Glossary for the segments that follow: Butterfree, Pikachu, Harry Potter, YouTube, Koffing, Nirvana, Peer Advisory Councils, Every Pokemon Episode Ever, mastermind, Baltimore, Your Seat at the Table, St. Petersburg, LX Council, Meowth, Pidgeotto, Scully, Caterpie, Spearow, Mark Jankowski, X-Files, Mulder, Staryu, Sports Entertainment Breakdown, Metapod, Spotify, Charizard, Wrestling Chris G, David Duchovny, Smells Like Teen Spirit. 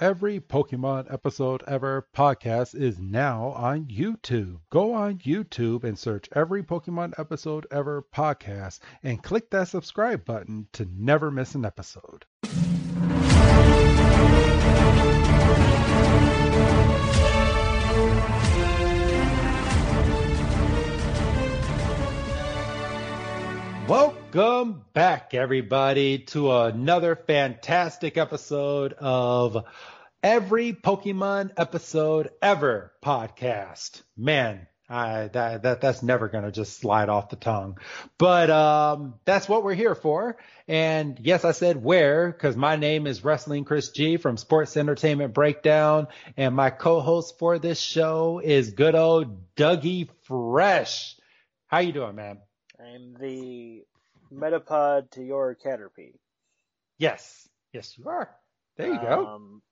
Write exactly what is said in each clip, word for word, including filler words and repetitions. Every Pokemon Episode Ever podcast is now on YouTube. Go on YouTube and search Every Pokemon Episode Ever podcast and click that subscribe button to never miss an episode. Welcome back, everybody, to another fantastic episode of Every Pokemon Episode Ever podcast. Man, I, that, that that's never going to just slide off the tongue. But um, that's what we're here for. And yes, I said where, because my name is Wrestling Chris G from Sports Entertainment Breakdown. And my co-host for this show is good old Dougie Fresh. How you doing, man? I'm the Metapod to your Caterpie. Yes. Yes, you are. There you go. Um,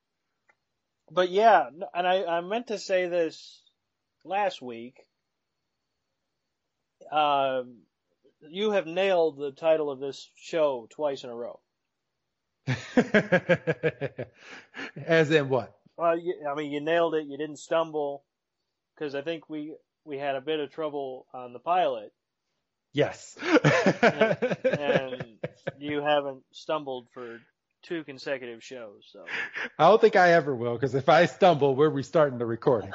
but yeah, and I, I meant to say this last week. Uh, you have nailed the title of this show twice in a row. As in what? Well, you, I mean, you nailed it. You didn't stumble, because I think we, we had a bit of trouble on the pilot. Yes. and, and you haven't stumbled for two consecutive shows. So I don't think I ever will, because if I stumble, we're restarting the recording.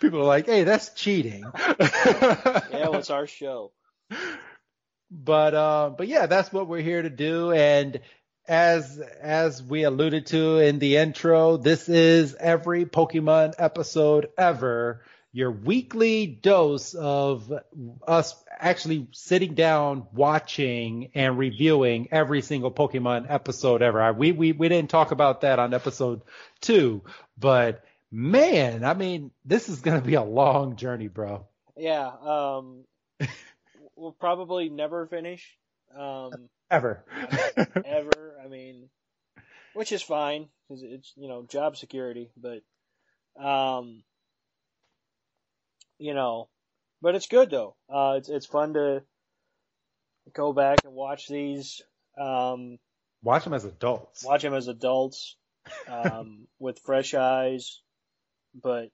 People are like, hey, that's cheating. Yeah, well, it's our show. But uh, but yeah, that's what we're here to do. And As as we alluded to in the intro, this is Every Pokemon Episode Ever, your weekly dose of us actually sitting down, watching, and reviewing every single Pokemon episode ever. We we we didn't talk about that on episode two, but man, I mean, this is going to be a long journey, bro. Yeah, um, we'll probably never finish. Um, ever. ever, I mean, which is fine, because it's, you know, job security, but... um. You know, but it's good though. Uh, it's it's fun to go back and watch these. Um, watch them as adults. Watch them as adults, um, with fresh eyes, but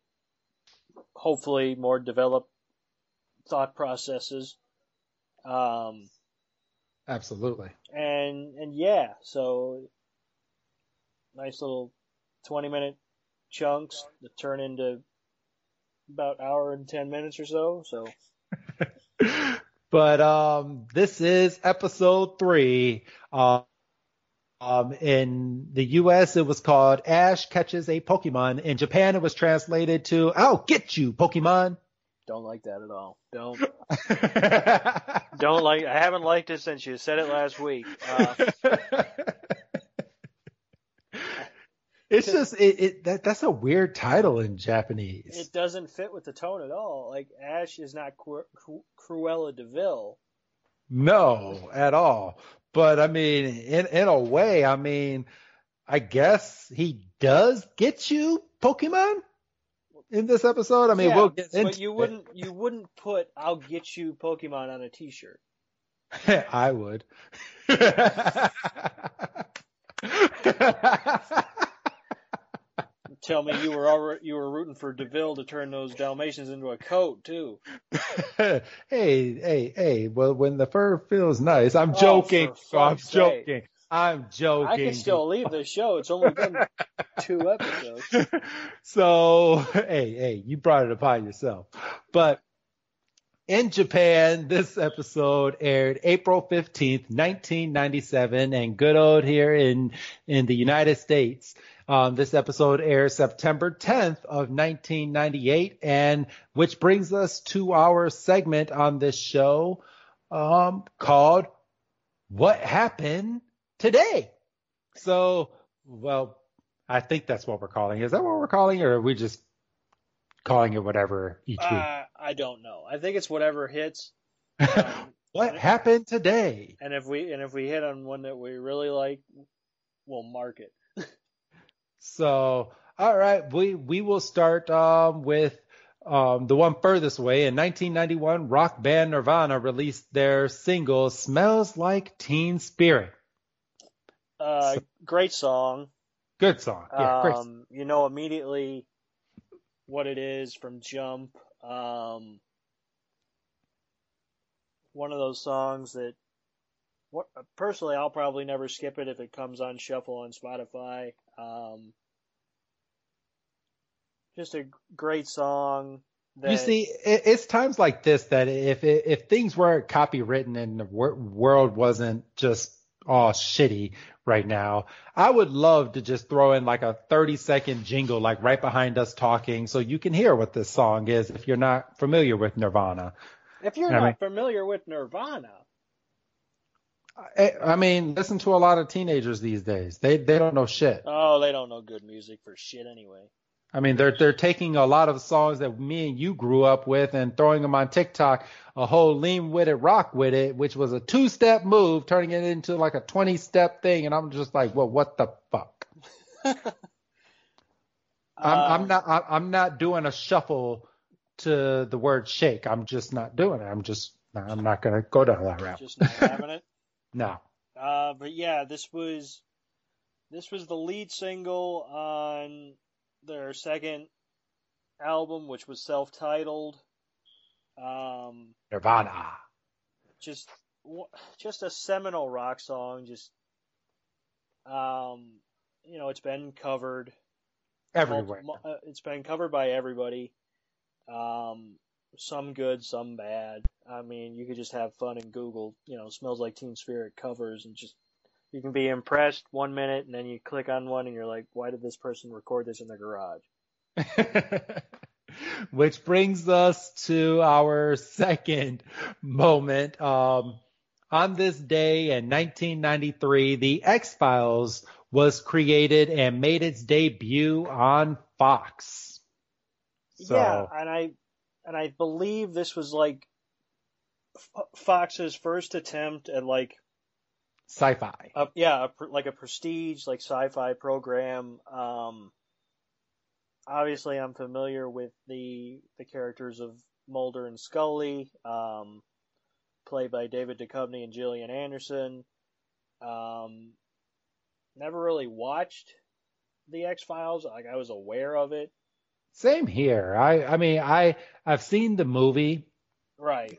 hopefully more developed thought processes. Um, Absolutely. And and yeah, so nice little twenty minute chunks that turn into about hour and ten minutes or so. So, but um, this is episode three. Um, um, in the U S, it was called Ash Catches a Pokemon. In Japan, it was translated to "I'll Get You, Pokemon." Don't like that at all. Don't. Don't like. I haven't liked it since you said it last week. Uh, It's just it, it that that's a weird title in Japanese. It doesn't fit with the tone at all. Like, Ash is not Cru- Cru- Cruella de Vil. No, at all. But I mean, in in a way, I mean, I guess he does get you, Pokemon, in this episode. I mean, yeah, we'll get into. But you wouldn't it. you wouldn't put "I'll get you, Pokemon" on a T-shirt. I would. Tell me you were already, you were rooting for DeVille to turn those Dalmatians into a coat too. hey, hey, hey! Well, when the fur feels nice, I'm oh, joking. I'm sake. joking. I'm joking. I can still leave the show. It's only been two episodes. So, hey, hey, you brought it upon yourself. But in Japan, this episode aired April fifteenth, nineteen ninety-seven, and good old here in in the United States. Um, this episode airs September tenth of nineteen ninety-eight, and which brings us to our segment on this show um, called What Happened Today? So, well, I think that's what we're calling. Is that what we're calling, or are we just calling it whatever each uh, week? I don't know. I think it's whatever hits. Um, what happened today? And if we and if we hit on one that we really like, we'll mark it. So, all right, we we will start um, with um, the one furthest away. In nineteen ninety-one, rock band Nirvana released their single "Smells Like Teen Spirit." Uh, so, great song. Good song. Yeah, great. Um, you know immediately what it is from jump. Um, one of those songs that, what, personally, I'll probably never skip it if it comes on shuffle on Spotify. Um, just a great song. That, you see, it, it's times like this that if if things weren't copywritten and the world wasn't just all shitty right now, I would love to just throw in like a thirty second jingle, like right behind us talking, so you can hear what this song is if you're not familiar with Nirvana. If you're you know not I mean? familiar with Nirvana. I, I mean, listen to a lot of teenagers these days. They they don't know shit. Oh, they don't know good music for shit anyway. I mean, they're they're taking a lot of songs that me and you grew up with and throwing them on TikTok, a whole lean with it, rock with it, which was a two-step move, turning it into like a twenty-step thing, and I'm just like, well, what the fuck? I'm, um, I'm not I, I'm not doing a shuffle to the word shake. I'm just not doing it. I'm just I'm not gonna go down that route. Just not having it. No. Uh, but yeah, this was this was the lead single on their second album, which was self-titled. Um, Nirvana. Just, just a seminal rock song. Just, um, you know, it's been covered everywhere. Multiple, uh, it's been covered by everybody. Um, some good, some bad. I mean, you could just have fun and Google, you know, "Smells Like Teen Spirit" covers, and just, you can be impressed one minute, and then you click on one, and you're like, why did this person record this in their garage? Which brings us to our second moment. Um, on this day in nineteen ninety-three, the X-Files was created and made its debut on Fox. So, yeah, and I and I believe this was like F- Fox's first attempt at like sci-fi. Uh, yeah, a, like a prestige, like sci-fi program. Um, obviously, I'm familiar with the the characters of Mulder and Scully, um, played by David Duchovny and Gillian Anderson. Um, never really watched the X-Files. Like, I was aware of it. Same here. I I mean, I I've seen the movie, right?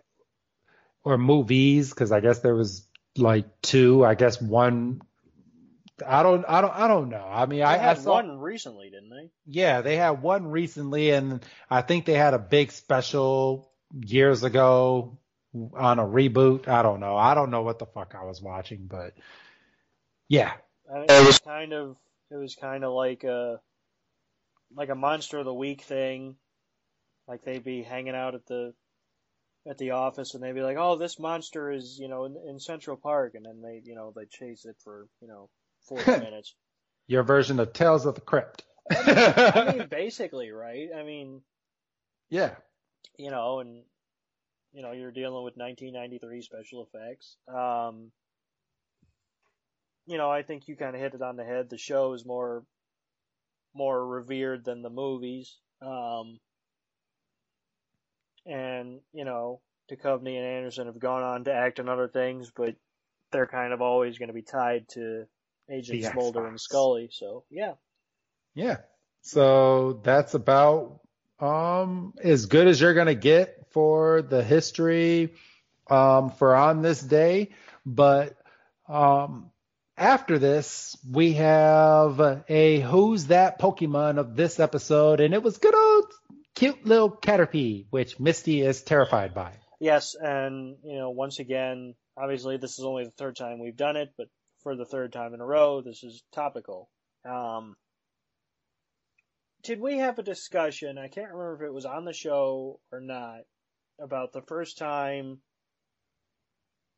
Or movies, because I guess there was like two, I guess one. I don't, I don't, I don't know. I mean, they I had I saw, one recently, didn't they? Yeah, they had one recently, and I think they had a big special years ago on a reboot. I don't know. I don't know what the fuck I was watching, but yeah, I mean, it was kind of, it was kind of like a, like a Monster of the Week thing. Like they'd be hanging out at the. at the office, and they'd be like, oh, this monster is, you know, in, in Central Park, and then they, you know, they chase it for, you know, forty minutes. Your version of Tales of the Crypt. I, mean, I mean, basically, right? I mean, yeah. You know, and, you know, you're dealing with nineteen ninety-three special effects. Um, you know, I think you kind of hit it on the head. The show is more, more revered than the movies. Um, And, you know, Duchovny and Anderson have gone on to act in other things, but they're kind of always going to be tied to Agents Mulder and Scully. So, yeah. Yeah. So that's about um, as good as you're going to get for the history um, for on this day. But um, after this, we have a Who's That Pokemon of this episode, and it was good old cute little Caterpie, which Misty is terrified by. Yes, and, you know, once again, obviously this is only the third time we've done it, but for the third time in a row, this is topical. Um, did we have a discussion, I can't remember if it was on the show or not, about the first time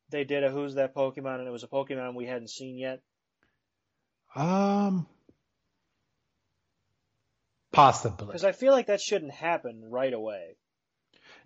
they did a Who's That Pokemon, and it was a Pokemon we hadn't seen yet? Um, possibly. Because I feel like that shouldn't happen right away.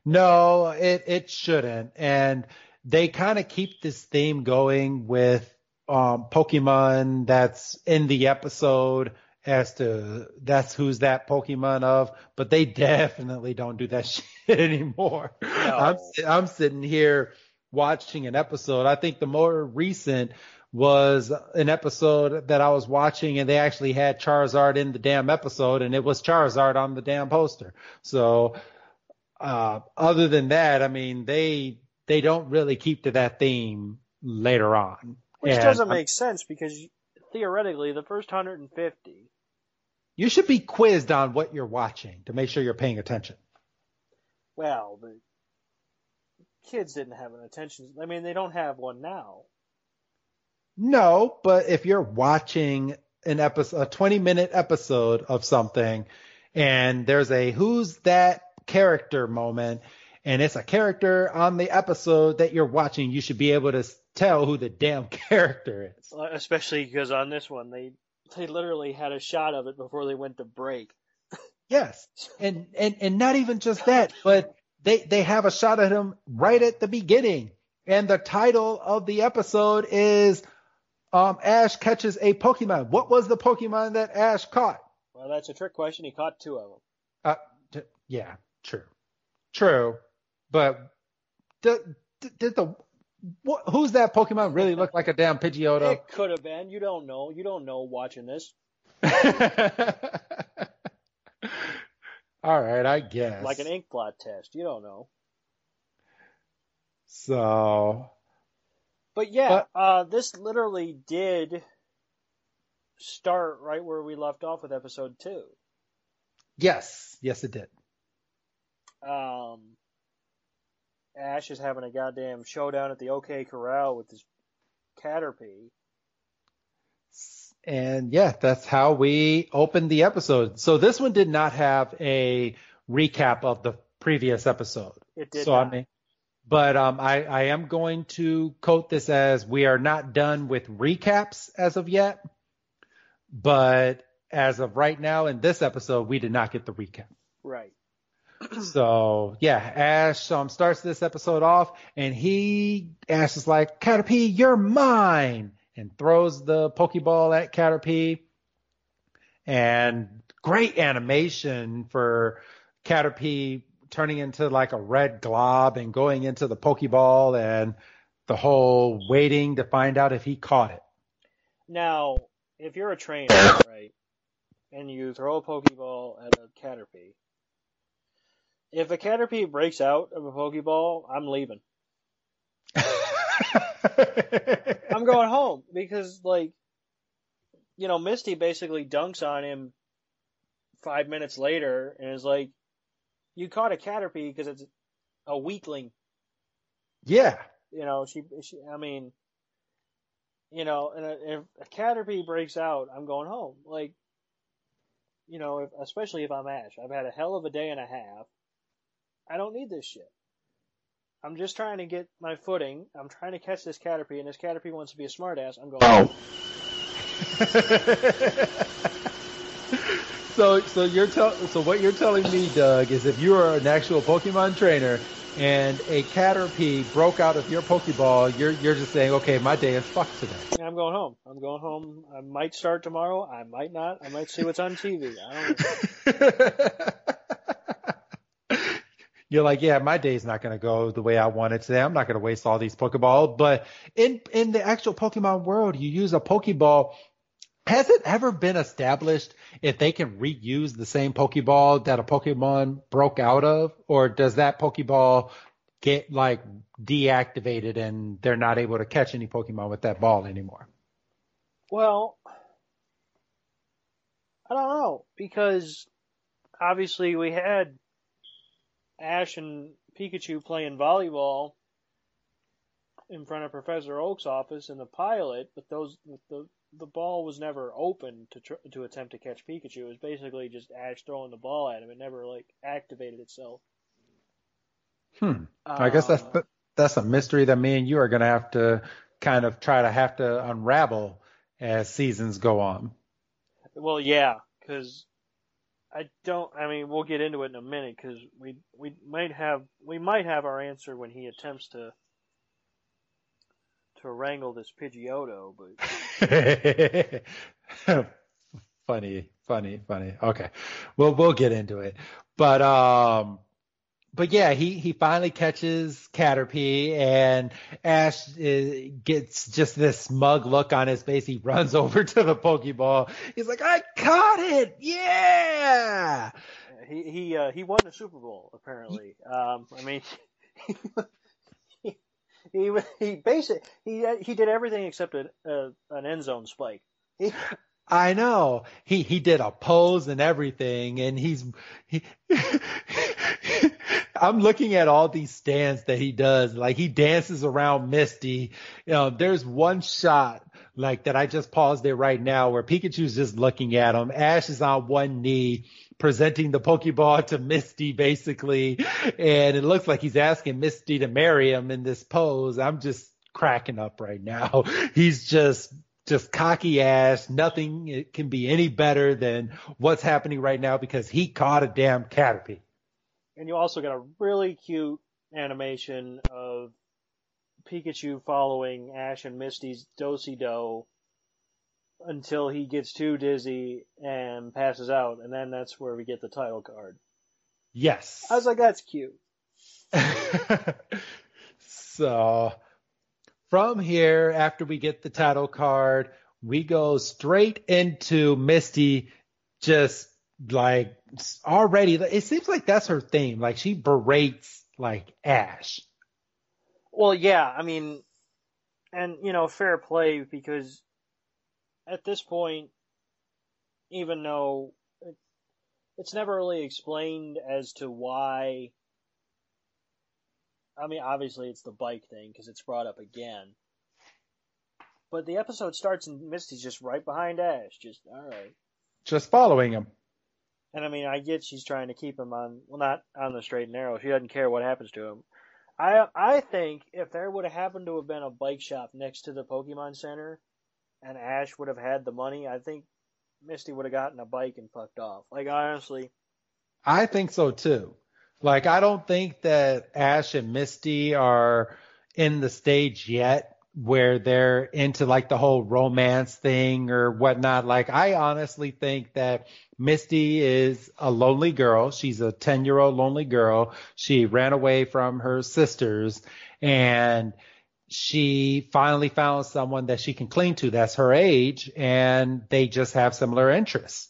No, it, it shouldn't. And they kind of keep this theme going with um, Pokemon that's in the episode as to that's who's that Pokemon of, but they definitely don't do that shit anymore. No. I'm, I'm sitting here watching an episode. I think the more recent was an episode that I was watching, and they actually had Charizard in the damn episode, and it was Charizard on the damn poster. So uh, other than that, I mean, they they don't really keep to that theme later on. Which and doesn't make I'm, sense because theoretically the first one hundred fifty. You should be quizzed on what you're watching to make sure you're paying attention. Well, the kids didn't have an attention. I mean, they don't have one now. No, but if you're watching an episode, a twenty-minute episode of something, and there's a who's that character moment, and it's a character on the episode that you're watching, you should be able to tell who the damn character is. Especially because on this one, they they literally had a shot of it before they went to break. Yes, and, and, and not even just that, but they, they have a shot at him right at the beginning, and the title of the episode is... Um, Ash catches a Pokemon. What was the Pokemon that Ash caught? Well, that's a trick question. He caught two of them. Uh, d- yeah, true, true. But did d- did the what, who's that Pokemon really look like a damn Pidgeotto? It could have been. You don't know. You don't know watching this. All right, I guess. Like an ink blot test. You don't know. So. But yeah, but, uh, this literally did start right where we left off with episode two. Yes. Yes, it did. Um, Ash is having a goddamn showdown at the OK Corral with this Caterpie. And yeah, that's how we opened the episode. So this one did not have a recap of the previous episode. It did so, not. I mean, But um, I, I am going to quote this as we are not done with recaps as of yet. But as of right now in this episode, we did not get the recap. Right. So, yeah, Ash um, starts this episode off and he, Ash is like, Caterpie, you're mine. And throws the Pokeball at Caterpie. And great animation for Caterpie turning into like a red glob and going into the Pokeball and the whole waiting to find out if he caught it. Now, if you're a trainer, right, and you throw a Pokeball at a Caterpie, if a Caterpie breaks out of a Pokeball, I'm leaving. I'm going home because, like, you know, Misty basically dunks on him five minutes later and is like, you caught a Caterpie because it's a weakling. Yeah. You know, she, she I mean, you know, and if a Caterpie breaks out, I'm going home. Like, you know, if, especially if I'm Ash. I've had a hell of a day and a half. I don't need this shit. I'm just trying to get my footing. I'm trying to catch this Caterpie, and this Caterpie wants to be a smartass. I'm going home. Oh. So, so you're tell, so what you're telling me, Doug, is if you are an actual Pokemon trainer and a Caterpie broke out of your Pokeball, you're you're just saying, okay, my day is fucked today. Yeah, I'm going home. I'm going home. I might start tomorrow. I might not. I might see what's on T V. I don't know. You're like, yeah, my day's not going to go the way I want it today. I'm not going to waste all these Pokeballs. But in in the actual Pokemon world, you use a Pokeball. Has it ever been established if they can reuse the same Pokeball that a Pokemon broke out of? Or does that Pokeball get, like, deactivated and they're not able to catch any Pokemon with that ball anymore? Well, I don't know. Because, obviously, we had Ash and Pikachu playing volleyball in front of Professor Oak's office in the pilot, but those... With the, The ball was never open to tr- to attempt to catch Pikachu. It was basically just Ash throwing the ball at him. It never, like, activated itself. Hmm. Uh, I guess that's that's a mystery that me and you are going to have to kind of try to have to unravel as seasons go on. Well, yeah, because I don't. I mean, we'll get into it in a minute because we we might have we might have our answer when he attempts to to wrangle this Pidgeotto. But funny, funny, funny. Okay, well, we'll get into it. But um, but yeah, he he finally catches Caterpie, and Ash is, gets just this smug look on his face. He runs over to the Pokeball. He's like, "I caught it! Yeah!" He he uh, he won the Super Bowl apparently. He, um, I mean, he he, he basically he he did everything except a, a, an end zone spike. He, I know. He he did a pose and everything, and he's he, I'm looking at all these stands that he does. Like, he dances around Misty. You know, there's one shot like that I just paused it right now where Pikachu's just looking at him. Ash is on one knee presenting the Pokeball to Misty basically, and it looks like he's asking Misty to marry him in this pose. I'm just cracking up right now. He's just Just cocky ass. Nothing it can be any better than what's happening right now because he caught a damn Caterpie. And you also got a really cute animation of Pikachu following Ash and Misty's do-si-do until he gets too dizzy and passes out, and then that's where we get the title card. Yes. I was like, that's cute. So... from here, after we get the title card, we go straight into Misty just, like, already. It seems like that's her theme. Like, she berates, like, Ash. Well, yeah, I mean, and, you know, fair play, because at this point, even though it, it's never really explained as to why... I mean, obviously it's the bike thing because it's brought up again. But the episode starts and Misty's just right behind Ash. Just, all right. Just following him. And I mean, I get she's trying to keep him on, well, not on the straight and narrow. She doesn't care what happens to him. I I think if there would have happened to have been a bike shop next to the Pokemon Center and Ash would have had the money, I think Misty would have gotten a bike and fucked off. Like, honestly. I think so, too. Like, I don't think that Ash and Misty are in the stage yet where they're into, like, the whole romance thing or whatnot. Like, I honestly think that Misty is a lonely girl. She's a ten-year-old lonely girl. She ran away from her sisters, and she finally found someone that she can cling to that's her age, and they just have similar interests.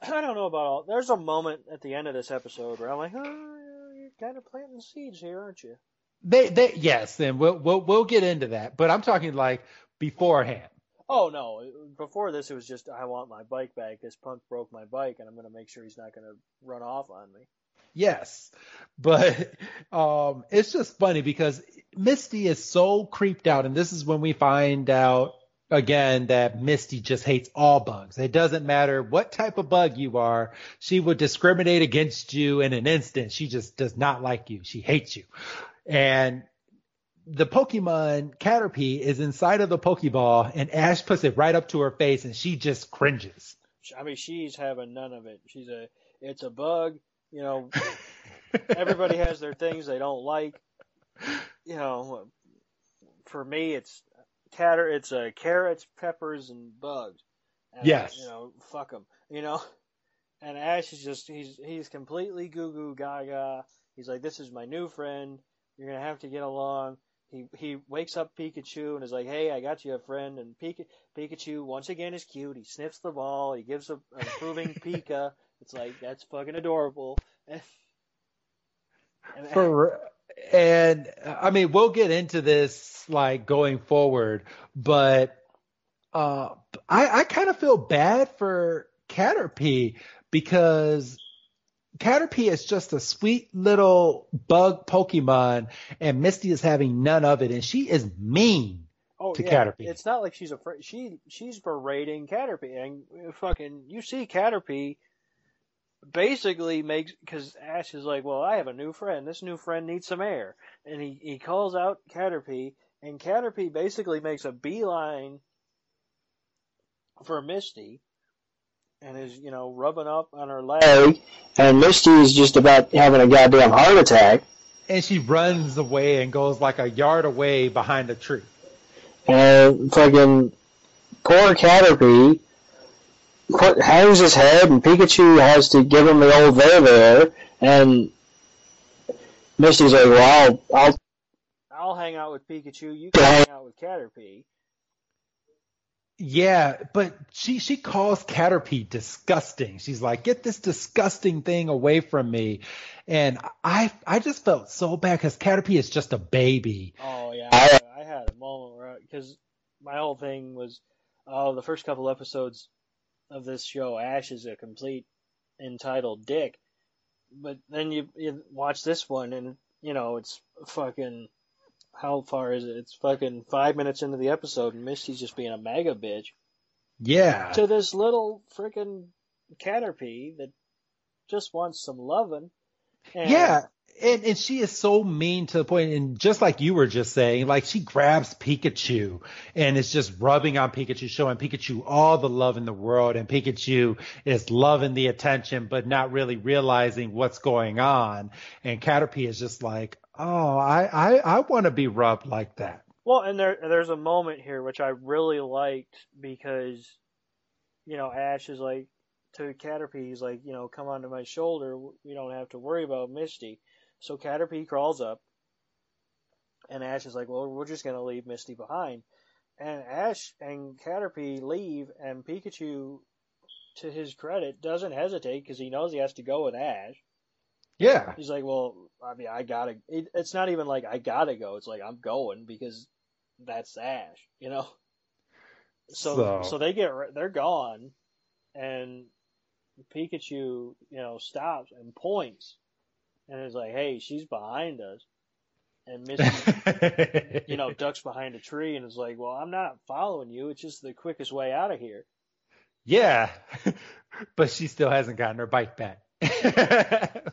I don't know about all. There's a moment at the end of this episode where I'm like, oh, you're kind of planting seeds here, aren't you? They, they, yes, and we'll, we'll, we'll get into that. But I'm talking like beforehand. Oh no, before this it was just I want my bike back. This punk broke my bike, and I'm going to make sure he's not going to run off on me. Yes, but um, it's just funny because Misty is so creeped out, and this is when we find out. Again, that Misty just hates all bugs. It doesn't matter what type of bug you are. She would discriminate against you in an instant. She just does not like you. She hates you. And the Pokemon Caterpie is inside of the Pokeball, and Ash puts it right up to her face, and she just cringes. I mean, she's having none of it. She's a, it's a bug. You know, everybody has their things they don't like. You know, for me, it's... Catter, it's uh, carrots, peppers, and bugs. And, yes. You know, fuck them. You know? And Ash is just, he's he's completely goo-goo gaga. He's like, this is my new friend. You're going to have to get along. He he wakes up Pikachu and is like, hey, I got you a friend. And Pika, Pikachu, once again, is cute. He sniffs the ball. He gives a, an approving Pika. It's like, that's fucking adorable. and, For And, I mean, we'll get into this, like, going forward, but uh, I, I kind of feel bad for Caterpie because Caterpie is just a sweet little bug Pokemon, and Misty is having none of it, and she is mean oh, to yeah. Caterpie. It's not like she's afraid. She, she's berating Caterpie, and fucking, you see Caterpie... basically makes, because Ash is like, well, I have a new friend. This new friend needs some air. And he, he calls out Caterpie, and Caterpie basically makes a beeline for Misty, and is, you know, rubbing up on her leg, and Misty is just about having a goddamn heart attack. And she runs away and goes like a yard away behind a tree. And fucking poor Caterpie put, hangs his head, and Pikachu has to give him the old there there, and Misty's like, well, I'll, I'll... I'll hang out with Pikachu, you can hang out with Caterpie. Yeah, but she, she calls Caterpie disgusting. She's like, get this disgusting thing away from me. And I I just felt so bad because Caterpie is just a baby. Oh, yeah. I, I had a moment where, because my whole thing was, oh, the first couple episodes of this show, Ash is a complete entitled dick. But then you, you watch this one and, you know, it's fucking... How far is it? It's fucking five minutes into the episode, and Misty's just being a mega bitch. Yeah. To this little freaking Caterpie that just wants some loving. And yeah, and, and she is so mean to the point, and just like you were just saying, like she grabs Pikachu and is just rubbing on Pikachu, showing Pikachu all the love in the world, and Pikachu is loving the attention but not really realizing what's going on. And Caterpie is just like, oh, I, I, I want to be rubbed like that. Well, and there there's a moment here which I really liked because, you know, Ash is like, to Caterpie, he's like, you know, come onto my shoulder. We don't have to worry about Misty. So Caterpie crawls up, and Ash is like, well, we're just going to leave Misty behind. And Ash and Caterpie leave, and Pikachu, to his credit, doesn't hesitate because he knows he has to go with Ash. Yeah. He's like, well, I mean, I gotta, it, it's not even like I gotta go. It's like, I'm going because that's Ash, you know? So, so, so they get, they're gone, and Pikachu, you know, stops and points and is like, hey, she's behind us. And Misty, you know, ducks behind a tree and is like, well, I'm not following you. It's just the quickest way out of here. Yeah. But she still hasn't gotten her bike back.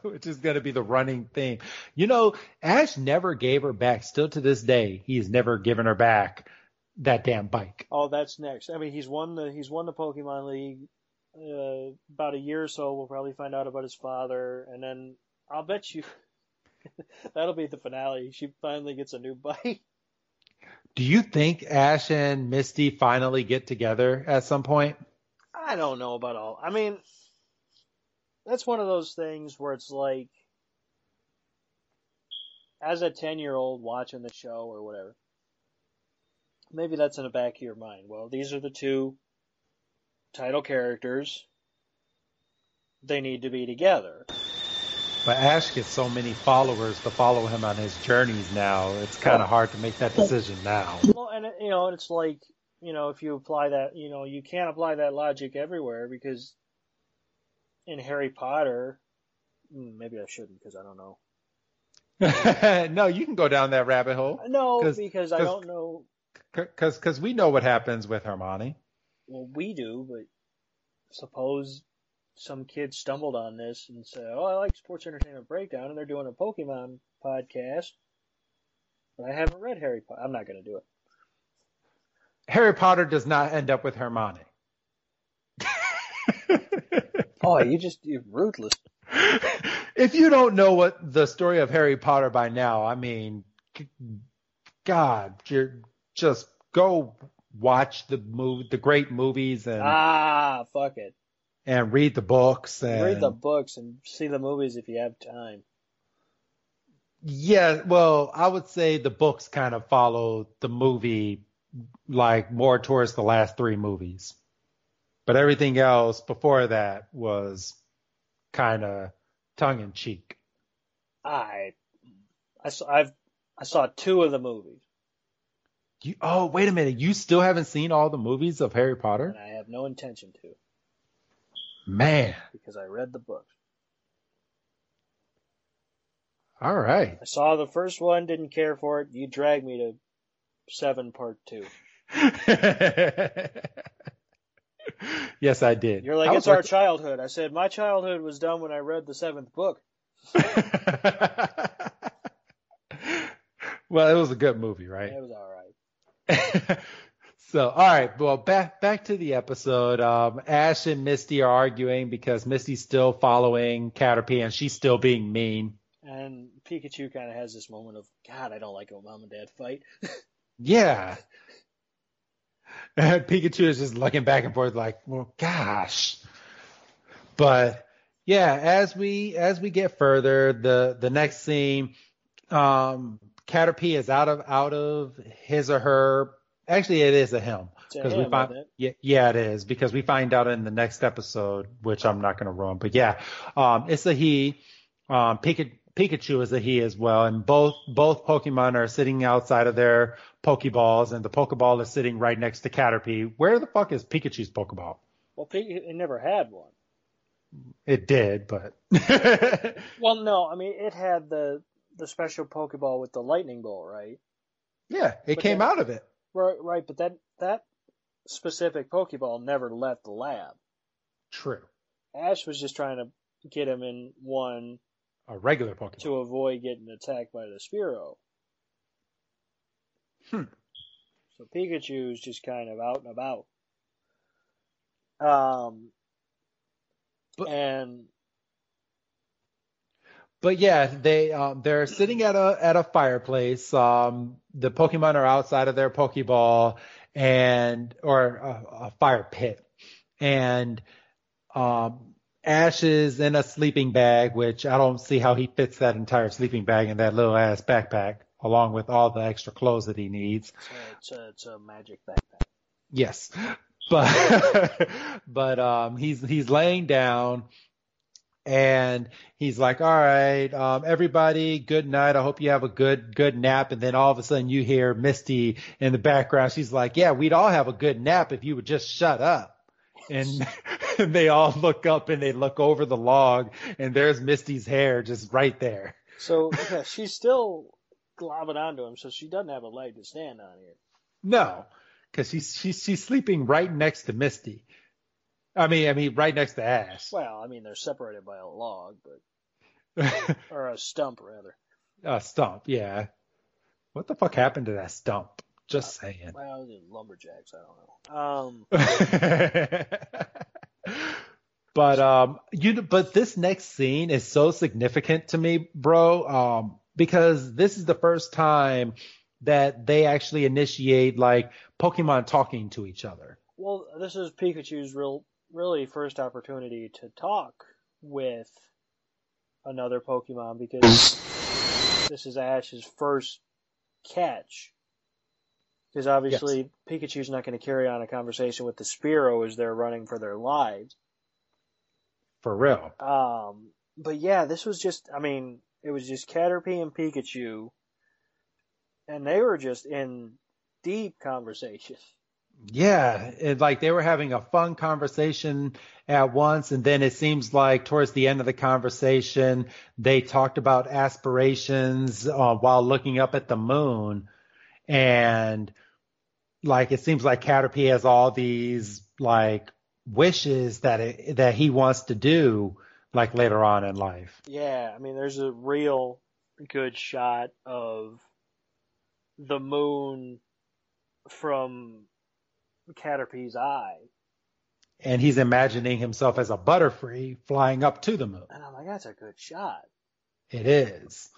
Which is going to be the running thing. You know, Ash never gave her back. Still to this day, he's never given her back that damn bike. Oh, that's next. I mean, he's won the he's won the Pokemon League. Uh, about a year or so, we'll probably find out about his father, and then I'll bet you that'll be the finale. She finally gets a new bike. Do you think Ash and Misty finally get together at some point? I don't know about all. I mean... That's one of those things where it's like, as a ten-year-old watching the show or whatever, maybe that's in the back of your mind. Well, these are the two title characters. They need to be together. But Ash gets so many followers to follow him on his journeys now, it's kind of hard to make that decision now. Well, and, you know, it's like, you know, if you apply that, you know, you can't apply that logic everywhere because... In Harry Potter, maybe I shouldn't because I don't know. No, you can go down that rabbit hole. No, Cause, because cause, I don't know. Because because we know what happens with Hermione. Well, we do, but suppose some kid stumbled on this and said, oh, I like Sports Entertainment Breakdown, and they're doing a Pokemon podcast, but I haven't read Harry Potter. I'm not going to do it. Harry Potter does not end up with Hermione. Oh, you just, you're ruthless. If you don't know what the story of Harry Potter by now, I mean, God, you're just go watch the movie, the great movies, and ah, fuck it, and read the books, and read the books and see the movies if you have time. Yeah, well, I would say the books kind of follow the movie, like more towards the last three movies. But everything else before that was kind of tongue-in-cheek. I, I, saw, I've, I saw two of the movies. You, oh, wait a minute. You still haven't seen all the movies of Harry Potter? And I have no intention to. Man. Because I read the book. All right. I saw the first one, didn't care for it. You dragged me to seven part two. Yes, I did. You're like, it's our childhood. I said, my childhood was done when I read the seventh book. Well, it was a good movie, right? It was all right. So, all right. Well, back back to the episode. Um, Ash and Misty are arguing because Misty's still following Caterpie and she's still being mean. And Pikachu kind of has this moment of, God, I don't like a mom and dad fight. Yeah. And Pikachu is just looking back and forth like, well, gosh. But yeah, as we as we get further, the the next scene, um, Caterpie is out of out of his or her. Actually, it is a him because we find it. Yeah, yeah, it is because we find out in the next episode, which I'm not going to ruin. But yeah, um, it's a he. Um, Pikachu. Pikachu is a he as well, and both both Pokemon are sitting outside of their Pokeballs, and the Pokeball is sitting right next to Caterpie. Where the fuck is Pikachu's Pokeball? Well, it never had one. It did, but... Well, no, I mean, it had the, the special Pokeball with the lightning bolt, right? Yeah, it but came that, out of it. Right, right, but that, that specific Pokeball never left the lab. True. Ash was just trying to get him in one... A regular Pokemon. To avoid getting attacked by the Spearow. Hmm. So Pikachu's just kind of out and about. Um, but, and... But yeah, they, um, they're sitting at a at a fireplace. Um, the Pokemon are outside of their Pokeball, and or a, a fire pit. And... Um, Ash is in a sleeping bag, which I don't see how he fits that entire sleeping bag in that little ass backpack, along with all the extra clothes that he needs. It's a, it's a magic backpack. Yes, but but um, he's he's laying down, and he's like, "All right, um, everybody, good night. I hope you have a good good nap." And then all of a sudden, you hear Misty in the background. She's like, "Yeah, we'd all have a good nap if you would just shut up." And they all look up and they look over the log, and there's Misty's hair just right there. So yeah, she's still globbing onto him, so she doesn't have a leg to stand on here. No, because she's she's she's sleeping right next to Misty. I mean, I mean, right next to Ash. Well, I mean, they're separated by a log, but or a stump rather. A stump, yeah. What the fuck happened to that stump? Just uh, saying. Well, lumberjacks, I don't know. Um. but um, you. But this next scene is so significant to me, bro, um, because this is the first time that they actually initiate, like, Pokemon talking to each other. Well, this is Pikachu's real, really first opportunity to talk with another Pokemon, because this is Ash's first catch. Because obviously, yes. Pikachu's not going to carry on a conversation with the Spearow as they're running for their lives. For real. Um, but yeah, this was just, I mean, it was just Caterpie and Pikachu. And they were just in deep conversation. Yeah, it, like they were having a fun conversation at once. And then it seems like towards the end of the conversation, they talked about aspirations uh, while looking up at the moon. And... Like, it seems like Caterpie has all these, like, wishes that it, that he wants to do, like, later on in life. Yeah, I mean, there's a real good shot of the moon from Caterpie's eye. And he's imagining himself as a butterfree flying up to the moon. And I'm like, that's a good shot. It is.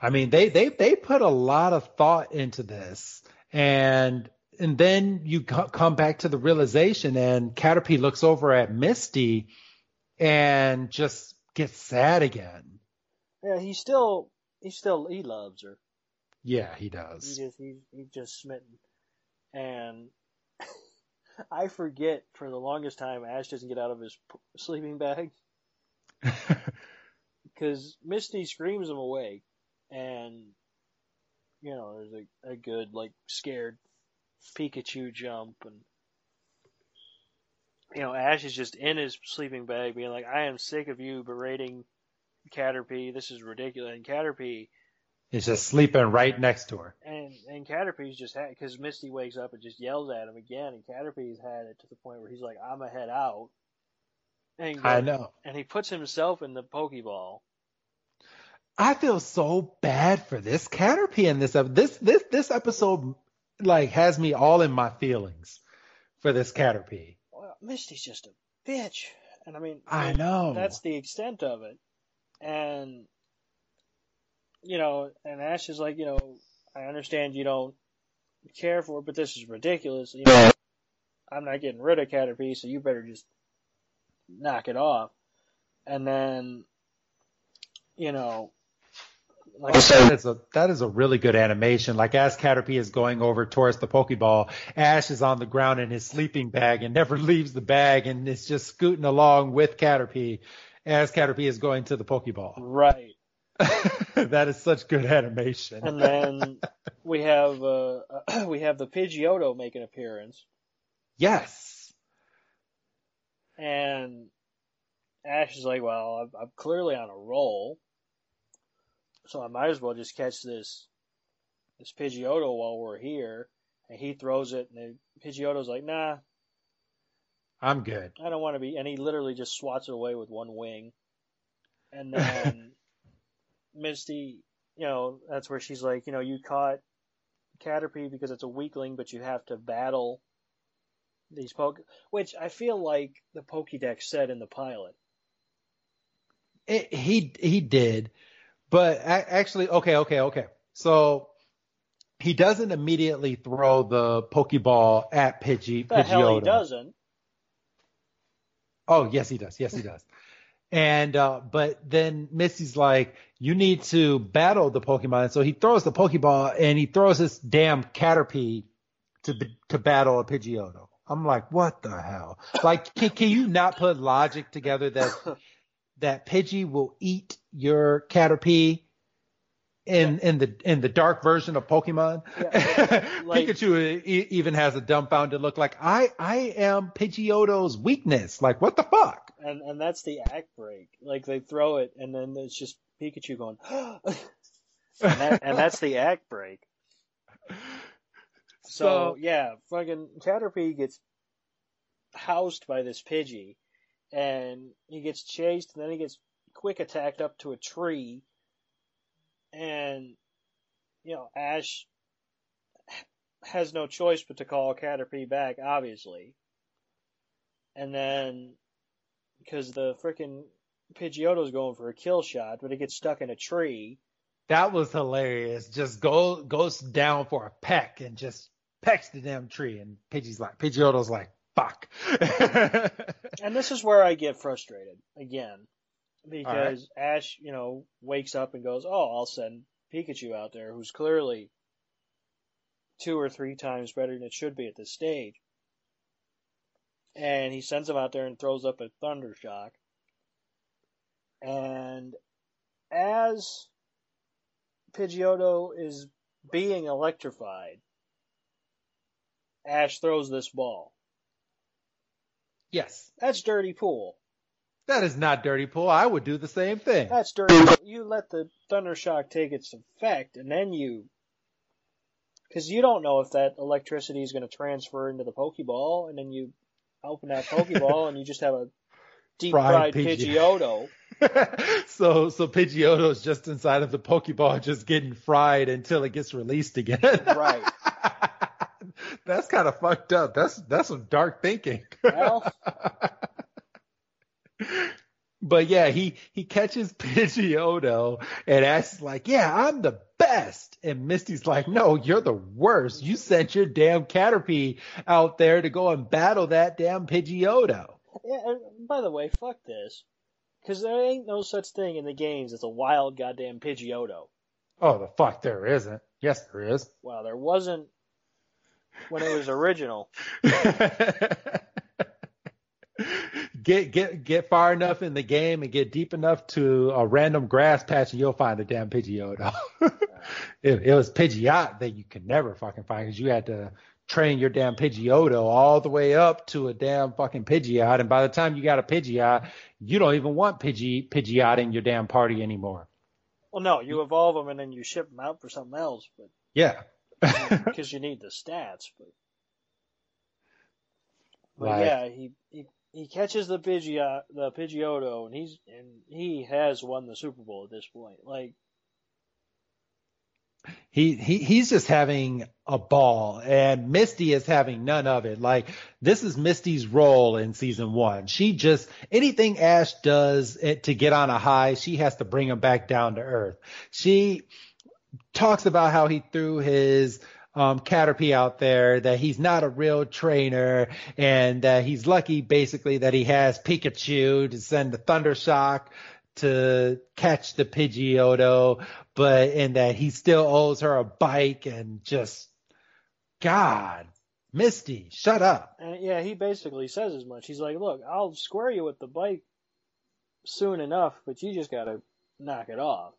I mean, they, they, they put a lot of thought into this. And and then you co- come back to the realization, and Caterpie looks over at Misty and just gets sad again. Yeah, he still he still he loves her. Yeah, he does. He just he, he's just smitten. And I forget for the longest time Ash doesn't get out of his sleeping bag because Misty screams him awake, and. You know, there's a, a good, like, scared Pikachu jump. And, you know, Ash is just in his sleeping bag being like, I am sick of you berating Caterpie. This is ridiculous. And Caterpie... He's just sleeping right next to her. And and Caterpie's just had... Because Misty wakes up and just yells at him again. And Caterpie's had it to the point where he's like, I'm a head out. And goes, I know. And he puts himself in the Pokeball. I feel so bad for this Caterpie in this episode. This, this, this episode like has me all in my feelings for this Caterpie. Well, Misty's just a bitch. And I mean, I know that's the extent of it. And, you know, and Ash is like, you know, I understand you don't care for it, but this is ridiculous. You know, I'm not getting rid of Caterpie, so you better just knock it off. And then, you know, like I said, that is a, that is a really good animation. Like, as Caterpie is going over towards the Pokeball, Ash is on the ground in his sleeping bag and never leaves the bag, and it's just scooting along with Caterpie as Caterpie is going to the Pokeball. Right. That is such good animation. And then we have uh, we have the Pidgeotto make an appearance. Yes. And Ash is like, well, I'm, I'm clearly on a roll, so I might as well just catch this this Pidgeotto while we're here. And he throws it, and the Pidgeotto's like, nah, I'm good. I don't want to be. And he literally just swats it away with one wing. And then Misty, you know, that's where she's like, you know, you caught Caterpie because it's a weakling, but you have to battle these Poke... Which I feel like the Pokédex said in the pilot. It, he he did. But actually, okay, okay, okay. So he doesn't immediately throw the Pokeball at Pidgey, the Pidgeotto. The hell he doesn't. Oh, yes, he does. Yes, he does. And uh, but then Misty's like, you need to battle the Pokemon. So he throws the Pokeball, and he throws this damn Caterpie to to battle a Pidgeotto. I'm like, what the hell? Like, can, can you not put logic together that that Pidgey will eat your Caterpie in yeah. in the in the dark version of Pokemon? Yeah, like, Pikachu e- even has a dumbfounded look. Like, I, I am Pidgeotto's weakness. Like, what the fuck? And and that's the act break. Like, they throw it, and then it's just Pikachu going, and, that, and that's the act break. So, so, yeah, fucking Caterpie gets housed by this Pidgey, and he gets chased, and then he gets quick attacked up to a tree, and, you know, Ash has no choice but to call Caterpie back, obviously. And then, because the frickin' Pidgeotto's going for a kill shot, but it gets stuck in a tree. That was hilarious. Just go, goes down for a peck and just pecks the damn tree. And Pidgey's like, Pidgeotto's like, fuck. And this is where I get frustrated again. Because right. Ash, you know, wakes up and goes, oh, I'll send Pikachu out there, who's clearly two or three times better than it should be at this stage. And he sends him out there and throws up a Thunder Shock. And as Pidgeotto is being electrified, Ash throws this ball. Yes. That's dirty pool. That is not dirty pool. I would do the same thing. That's dirty. You let the Thunder Shock take its effect, and then you... Because you don't know if that electricity is going to transfer into the Pokeball, and then you open that Pokeball, and you just have a deep-fried Pidgeotto. so so Pidgeotto is just inside of the Pokeball, just getting fried until it gets released again. Right. That's kind of fucked up. That's that's some dark thinking. Well. But yeah, he, he catches Pidgeotto, and Ash is like, yeah, I'm the best. And Misty's like, no, you're the worst. You sent your damn Caterpie out there to go and battle that damn Pidgeotto. Yeah, and by the way, fuck this. Because there ain't no such thing in the games as a wild goddamn Pidgeotto. Oh, the fuck there isn't. Yes, there is. Well, there wasn't when it was original. Get get get far enough in the game and get deep enough to a random grass patch, and you'll find the damn Pidgeotto. it, it was Pidgeot that you could never fucking find, because you had to train your damn Pidgeotto all the way up to a damn fucking Pidgeot, and by the time you got a Pidgeot, you don't even want Pidgey, Pidgeot in your damn party anymore. Well, no, you evolve them and then you ship them out for something else. But yeah, because you need the stats. But, but like, yeah, he. he He catches the Pidgeot, the Pidgeotto, and he's and he has won the Super Bowl at this point. Like, He, he he's just having a ball, and Misty is having none of it. Like, this is Misty's role in season one. She just, anything Ash does it, to get on a high, she has to bring him back down to earth. She talks about how he threw his um Caterpie out there, that he's not a real trainer, and that he's lucky basically that he has Pikachu to send the Thunder Shock to catch the Pidgeotto, but and that he still owes her a bike, and just, God, Misty, shut up. And yeah, he basically says as much. He's like, look, I'll square you with the bike soon enough, but you just gotta knock it off.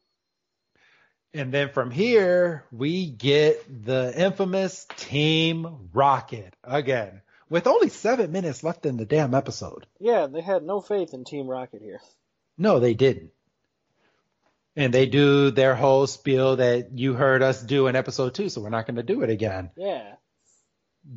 And then from here, we get the infamous Team Rocket again, with only seven minutes left in the damn episode. Yeah, they had no faith in Team Rocket here. No, they didn't. And they do their whole spiel that you heard us do in episode two, so we're not going to do it again. Yeah.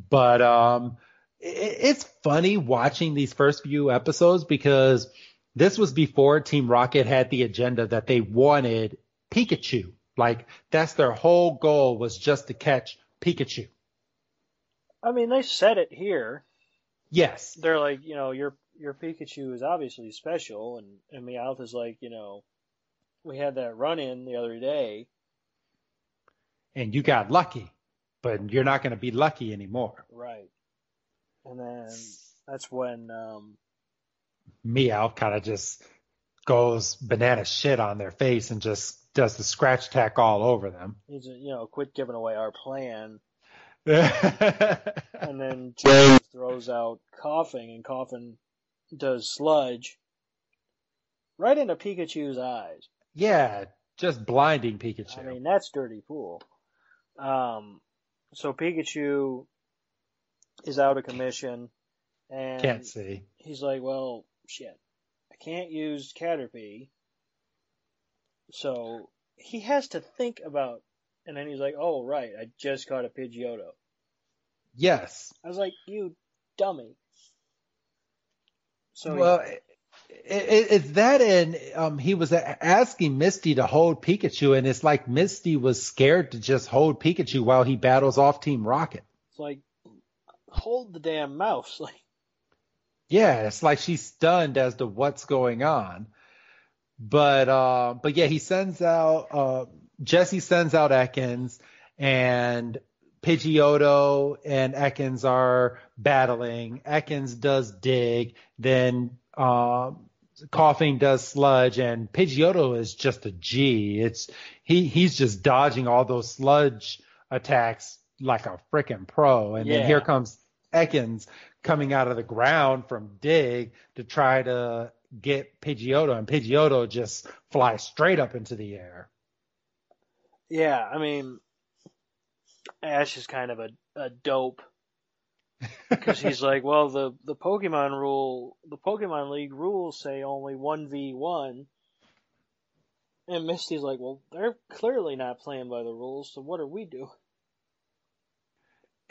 But um, it, it's funny watching these first few episodes, because this was before Team Rocket had the agenda that they wanted Pikachu. Like, that's their whole goal, was just to catch Pikachu. I mean, they said it here. Yes. They're like, you know, you're your Pikachu is obviously special, and, and Meowth is like, you know, we had that run-in the other day. And you got lucky, but you're not going to be lucky anymore. Right. And then that's when Um, Meowth kind of just goes banana shit on their face and just does the scratch tack all over them. He's, you know, quit giving away our plan. And then Joe throws out Koffing, and Koffing does sludge right into Pikachu's eyes. Yeah, just blinding Pikachu. I mean, that's dirty pool. Um, so Pikachu is out of commission, and can't see. He's like, well, shit, I can't use Caterpie. So he has to think about, and then he's like, oh, right, I just caught a Pidgeotto. Yes. I was like, you dummy. So well, he, it, it, it's that, and um, he was asking Misty to hold Pikachu, and it's like Misty was scared to just hold Pikachu while he battles off Team Rocket. It's like, hold the damn mouse. Like, yeah, it's like she's stunned as to what's going on. But, uh, but yeah, he sends out, uh, Jesse sends out Ekans, and Pidgeotto and Ekans are battling. Ekans does dig, then um, Koffing does sludge, and Pidgeotto is just a G. It's he he's just dodging all those sludge attacks like a freaking pro. And yeah. Then here comes Ekans coming out of the ground from dig to try to get Pidgeotto, and Pidgeotto just flies straight up into the air. Yeah, I mean, Ash is kind of a, a dope, because he's like, well, the, the Pokemon rule, the Pokemon League rules say only one v one, and Misty's like, well, they're clearly not playing by the rules, so what are we doing?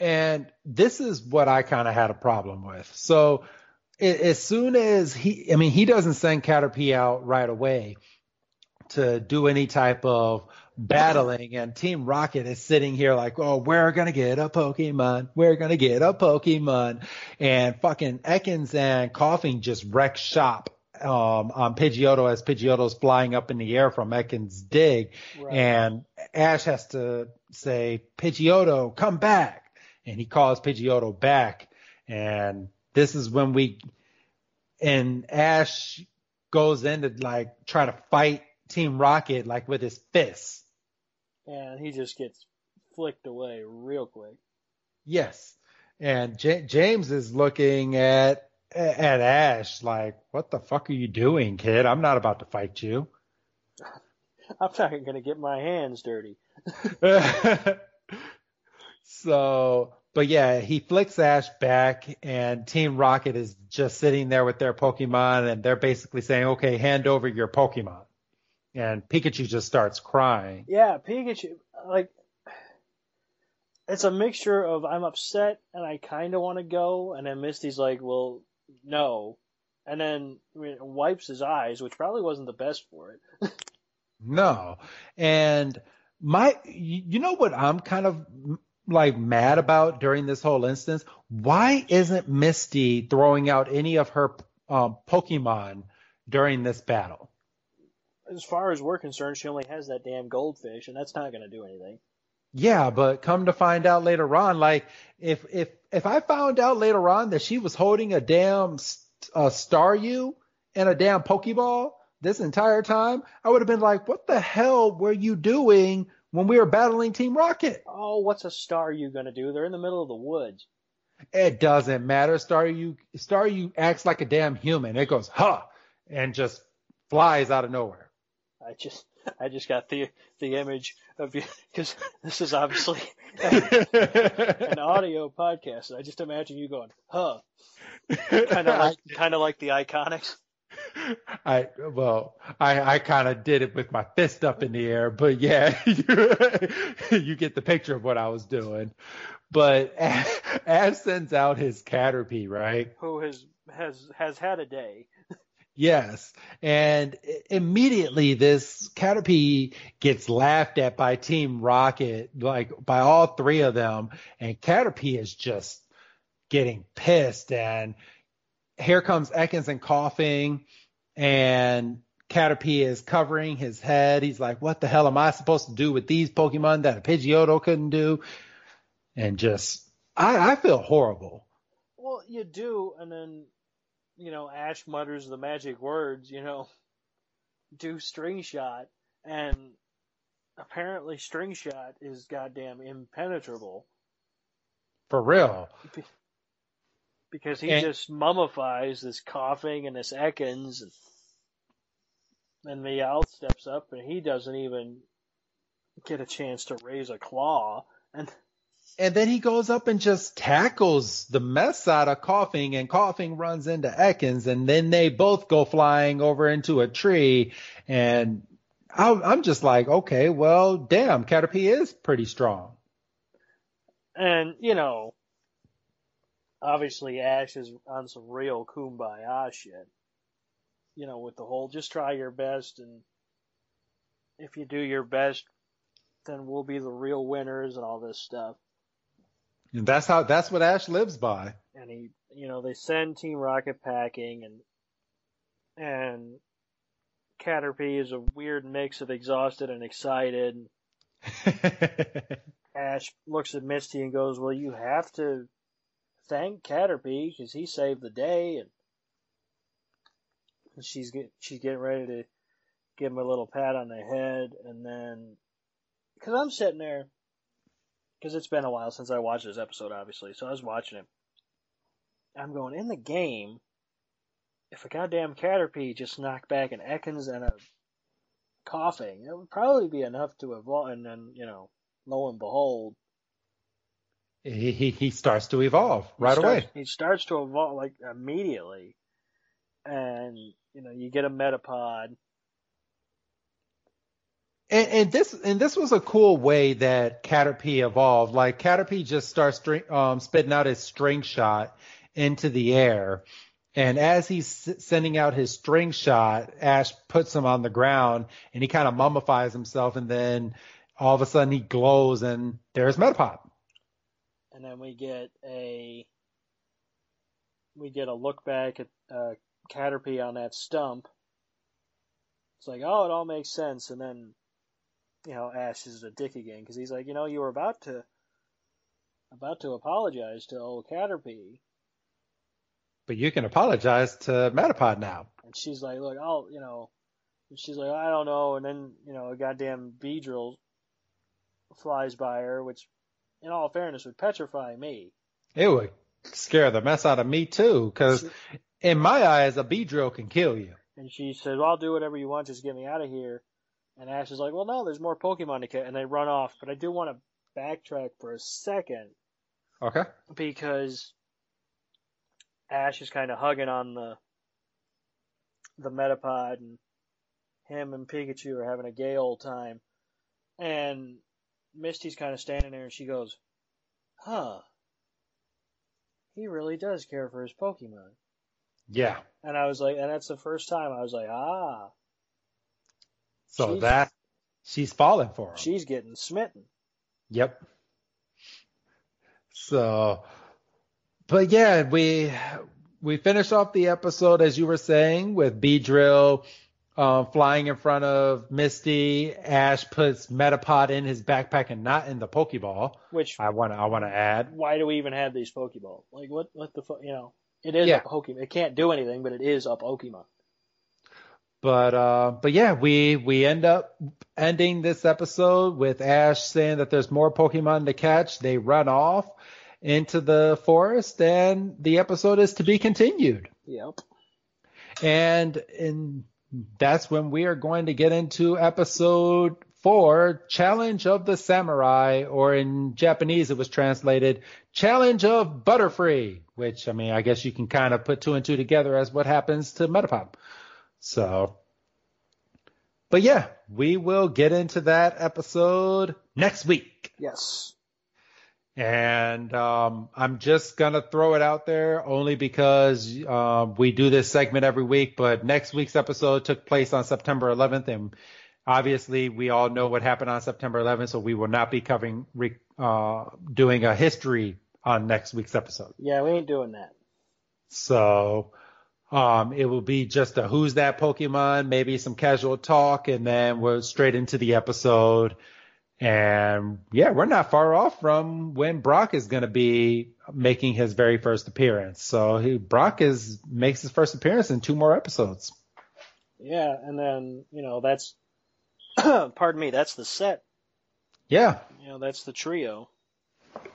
And this is what I kind of had a problem with. So it, as soon as he, I mean, he doesn't send Caterpie out right away to do any type of battling, and Team Rocket is sitting here like, oh, we're gonna get a Pokemon, we're gonna get a Pokemon, and fucking Ekans and Koffing just wreck shop um on Pidgeotto as Pidgeotto's flying up in the air from Ekans' dig, right. And Ash has to say, Pidgeotto, come back, and he calls Pidgeotto back, and this is when we and Ash goes in to like try to fight Team Rocket like with his fists. And he just gets flicked away real quick. Yes. And J- James is looking at at Ash like, what the fuck are you doing, kid? I'm not about to fight you. I'm not going to get my hands dirty. So, but yeah, he flicks Ash back, and Team Rocket is just sitting there with their Pokemon, and they're basically saying, okay, hand over your Pokemon. And Pikachu just starts crying. Yeah, Pikachu, like, it's a mixture of I'm upset and I kind of want to go, and then Misty's like, well, no. And then I mean, wipes his eyes, which probably wasn't the best for it. No. And my, you know what I'm kind of like mad about during this whole instance? Why isn't Misty throwing out any of her um, Pokemon during this battle? As far as we're concerned, she only has that damn goldfish, and that's not going to do anything. Yeah, but come to find out later on, like if if if I found out later on that she was holding a damn uh, Staryu and a damn Pokeball this entire time, I would have been like, what the hell were you doing when we were battling Team Rocket? Oh, what's a Staryu going to do? They're in the middle of the woods. It doesn't matter. Staryu, Staryu acts like a damn human. It goes, huh, and just flies out of nowhere. I just I just got the the image of you, because this is obviously an audio podcast. And I just imagine you going, huh, kind of like kind of like the Iconics. I well, I, I kind of did it with my fist up in the air, but yeah, you, you get the picture of what I was doing. But Ash, Ash sends out his Caterpie, right? Who has has has had a day. Yes, and immediately this Caterpie gets laughed at by Team Rocket, like by all three of them, and Caterpie is just getting pissed, and here comes Ekans and Koffing, and Caterpie is covering his head. He's like, what the hell am I supposed to do with these Pokemon that a Pidgeotto couldn't do? And just, I, I feel horrible. Well, you do, and then, you know, Ash mutters the magic words, you know, do String Shot, and apparently String Shot is goddamn impenetrable. For real. Because he and, just mummifies this Koffing and this Ekans, and, and Meowth steps up, and he doesn't even get a chance to raise a claw. And and then he goes up and just tackles the mess out of Koffing, and Koffing runs into Ekans, and then they both go flying over into a tree. And I, I'm just like, okay, well, damn, Caterpie is pretty strong. And, you know, obviously, Ash is on some real kumbaya shit. You know, with the whole, just try your best, and if you do your best, then we'll be the real winners and all this stuff. And that's how, that's what Ash lives by. And he, you know, they send Team Rocket packing, and and Caterpie is a weird mix of exhausted and excited. Ash looks at Misty and goes, well, you have to thank Caterpie because he saved the day, and she's get, she's getting ready to give him a little pat on the head, and then because I'm sitting there, because it's been a while since I watched this episode, obviously, so I was watching it. I'm going, in the game, if a goddamn Caterpie just knocked back an Ekans and a Koffing, it would probably be enough to evolve, and then, you know, lo and behold, He, he he starts to evolve right he starts, away. He starts to evolve like immediately, and you know you get a Metapod. And, and this and this was a cool way that Caterpie evolved. Like Caterpie just starts string, um, spitting out his String Shot into the air, and as he's sending out his String Shot, Ash puts him on the ground, and he kind of mummifies himself, and then all of a sudden he glows, and there's Metapod. And then we get a we get a look back at uh, Caterpie on that stump. It's like, oh, it all makes sense. And then, you know, Ash is a dick again because he's like, you know, you were about to about to apologize to old Caterpie, but you can apologize to Metapod now. And she's like, look, I'll, you know, and she's like, I don't know. And then, you know, a goddamn Beedrill flies by her, which, in all fairness, would petrify me. It would scare the mess out of me, too, because in my eyes, a Beedrill can kill you. And she says, well, I'll do whatever you want, just get me out of here. And Ash is like, well, no, there's more Pokemon to catch, and they run off. But I do want to backtrack for a second. Okay. Because Ash is kind of hugging on the the Metapod, and him and Pikachu are having a gay old time. And Misty's kind of standing there, and she goes, huh, he really does care for his Pokemon. Yeah. And I was like, and that's the first time I was like, ah. So geez. that She's falling for him. She's getting smitten. Yep. So, but yeah, we we finish off the episode, as you were saying, with Beedrill uh, flying in front of Misty. Ash puts Metapod in his backpack and not in the Pokeball, which I want to I want to add. Why do we even have these Pokeballs? Like, what what the fuck? You know, it is yeah. a Pokemon. It can't do anything, but it is a Pokemon. But uh, but yeah, we, we end up ending this episode with Ash saying that there's more Pokemon to catch. They run off into the forest, and the episode is to be continued. Yep. And and that's when we are going to get into episode four, Challenge of the Samurai, or in Japanese it was translated Challenge of Butterfree, which, I mean, I guess you can kind of put two and two together as what happens to Metapod. So, but yeah, we will get into that episode next week. Yes. And um, I'm just going to throw it out there only because uh, we do this segment every week, but next week's episode took place on September eleventh, and obviously we all know what happened on September eleventh, so we will not be covering uh, doing a history on next week's episode. Yeah, we ain't doing that. So... Um, it will be just a who's that Pokemon, maybe some casual talk, and then we're straight into the episode. And yeah, we're not far off from when Brock is going to be making his very first appearance. So he, Brock is makes his first appearance in two more episodes. Yeah, and then, you know, that's, pardon me, that's the set. Yeah. You know, that's the trio.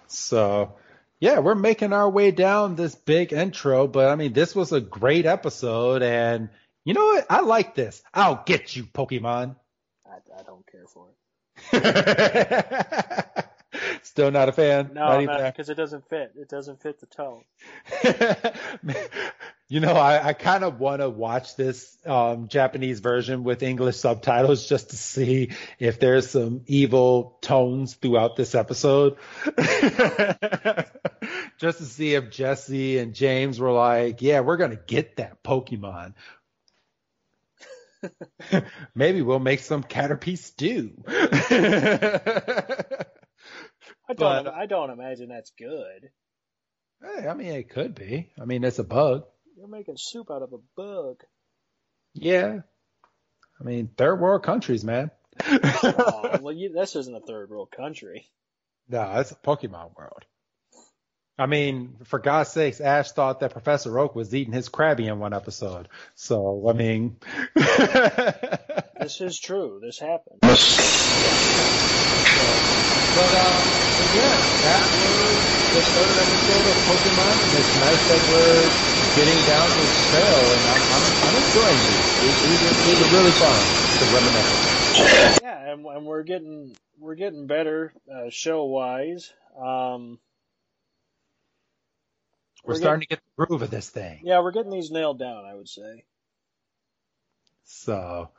So... yeah, we're making our way down this big intro, but I mean, this was a great episode, and you know what? I like this. I'll get you, Pokemon. I, I don't care for it. Still not a fan? No, because it doesn't fit. It doesn't fit the tone. You know, I, I kind of want to watch this um, Japanese version with English subtitles just to see if there's some evil tones throughout this episode. Just to see if Jesse and James were like, yeah, we're going to get that Pokemon. Maybe we'll make some Caterpie stew. I don't, but, I don't imagine that's good. Hey, I mean, it could be. I mean, it's a bug. You're making soup out of a bug. Yeah. I mean, third world countries, man. Oh, well, you, this isn't a third world country. No, it's a Pokemon world. I mean, for God's sakes, Ash thought that Professor Oak was eating his Krabby in one episode. So, I mean... This is true. This happened. But, uh, but yeah, that was... the third episode of Pokemon, and it's nice that we're getting down this trail, and I'm, I'm, I'm enjoying these. These are, these are really fun to reminisce. Yeah, and, and we're getting we're getting better uh, show wise. Um, we're, we're starting getting, to get the groove of this thing. Yeah, we're getting these nailed down, I would say. So,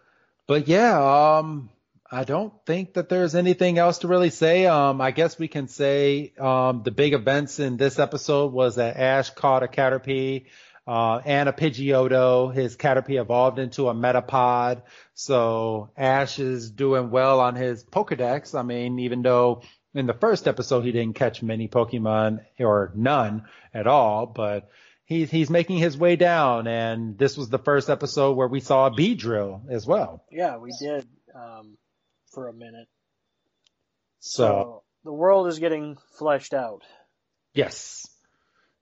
but yeah, um. I don't think that there's anything else to really say. Um, I guess we can say um, the big events in this episode was that Ash caught a Caterpie uh, and a Pidgeotto. His Caterpie evolved into a Metapod. So Ash is doing well on his Pokedex. I mean, even though in the first episode he didn't catch many Pokemon or none at all, but he's, he's making his way down. And this was the first episode where we saw a Beedrill as well. Yeah, we did. Um... for a minute. So, so the world is getting fleshed out. Yes.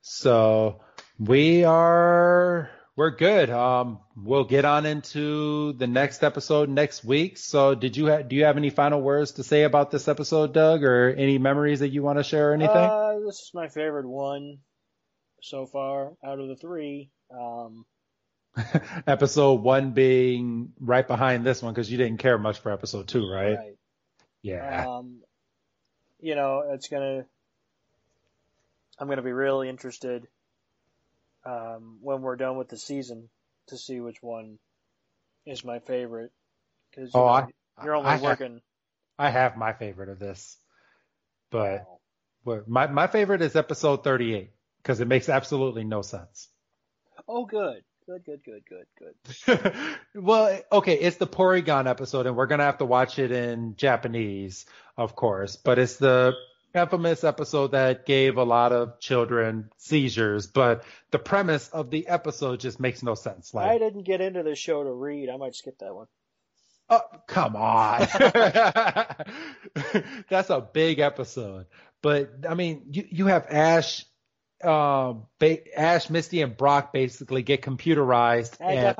So we are, we're good. Um, we'll get on into the next episode next week. So did you have, do you have any final words to say about this episode, Doug, or any memories that you want to share or anything? Uh, this is my favorite one so far out of the three. Um, Episode one being right behind this one because you didn't care much for episode two, right? Right. Yeah. Um, you know, it's gonna. I'm gonna be really interested um, when we're done with the season to see which one is my favorite. Because oh, you know, you're only I working. Have, I have my favorite of this, but wow. my my favorite is episode thirty-eight because it makes absolutely no sense. Oh, good. Good, good, good, good, good. Well, okay, it's the Porygon episode, and we're going to have to watch it in Japanese, of course. But it's the infamous episode that gave a lot of children seizures. But the premise of the episode just makes no sense. Like, I didn't get into the show to read. I might skip that one. Oh, come on. That's a big episode. But, I mean, you, you have Ash... Um, ba- Ash, Misty, and Brock basically get computerized. And...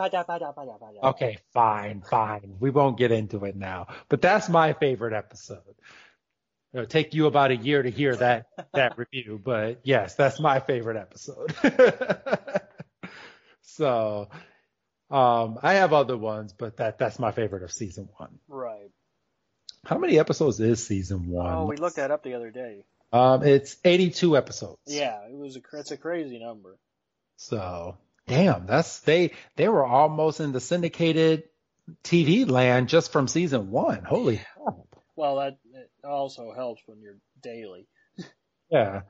Okay, fine, fine. We won't get into it now. But that's my favorite episode. It'll take you about a year to hear that that review, but yes, that's my favorite episode. So, um, I have other ones, but that that's my favorite of season one. Right. How many episodes is season one? Oh, we looked that up the other day. Um, it's eighty-two episodes. Yeah, it was a it's a crazy number. So, damn, that's they they were almost in the syndicated T V land just from season one. Holy yeah. crap! Well, that it also helps when you're daily. Yeah.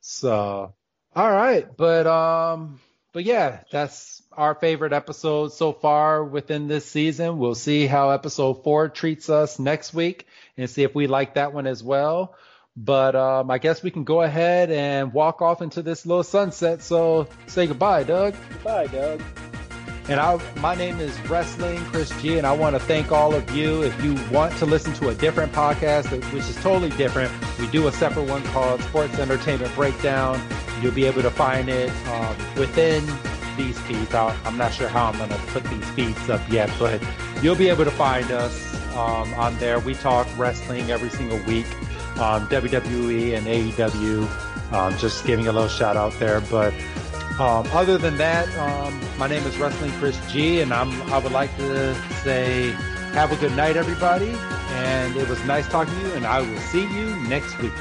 So, all right, but um, but yeah, that's our favorite episode so far within this season. We'll see how episode four treats us next week and see if we like that one as well. But um, I guess we can go ahead and walk off into this little sunset. So say goodbye, Doug. Goodbye, Doug. And I, my name is Wrestling Chris G, and I want to thank all of you. If you want to listen to a different podcast, which is totally different, we do a separate one called Sports Entertainment Breakdown. You'll be able to find it um, within these feeds. I'll, I'm not sure how I'm going to put these feeds up yet, but you'll be able to find us um, on there. We talk wrestling every single week. Um, W W E and A E W, um, just giving a little shout out there. But um, other than that, um, my name is Wrestling Chris G, and I'm, I would like to say have a good night, everybody. And it was nice talking to you, and I will see you next week.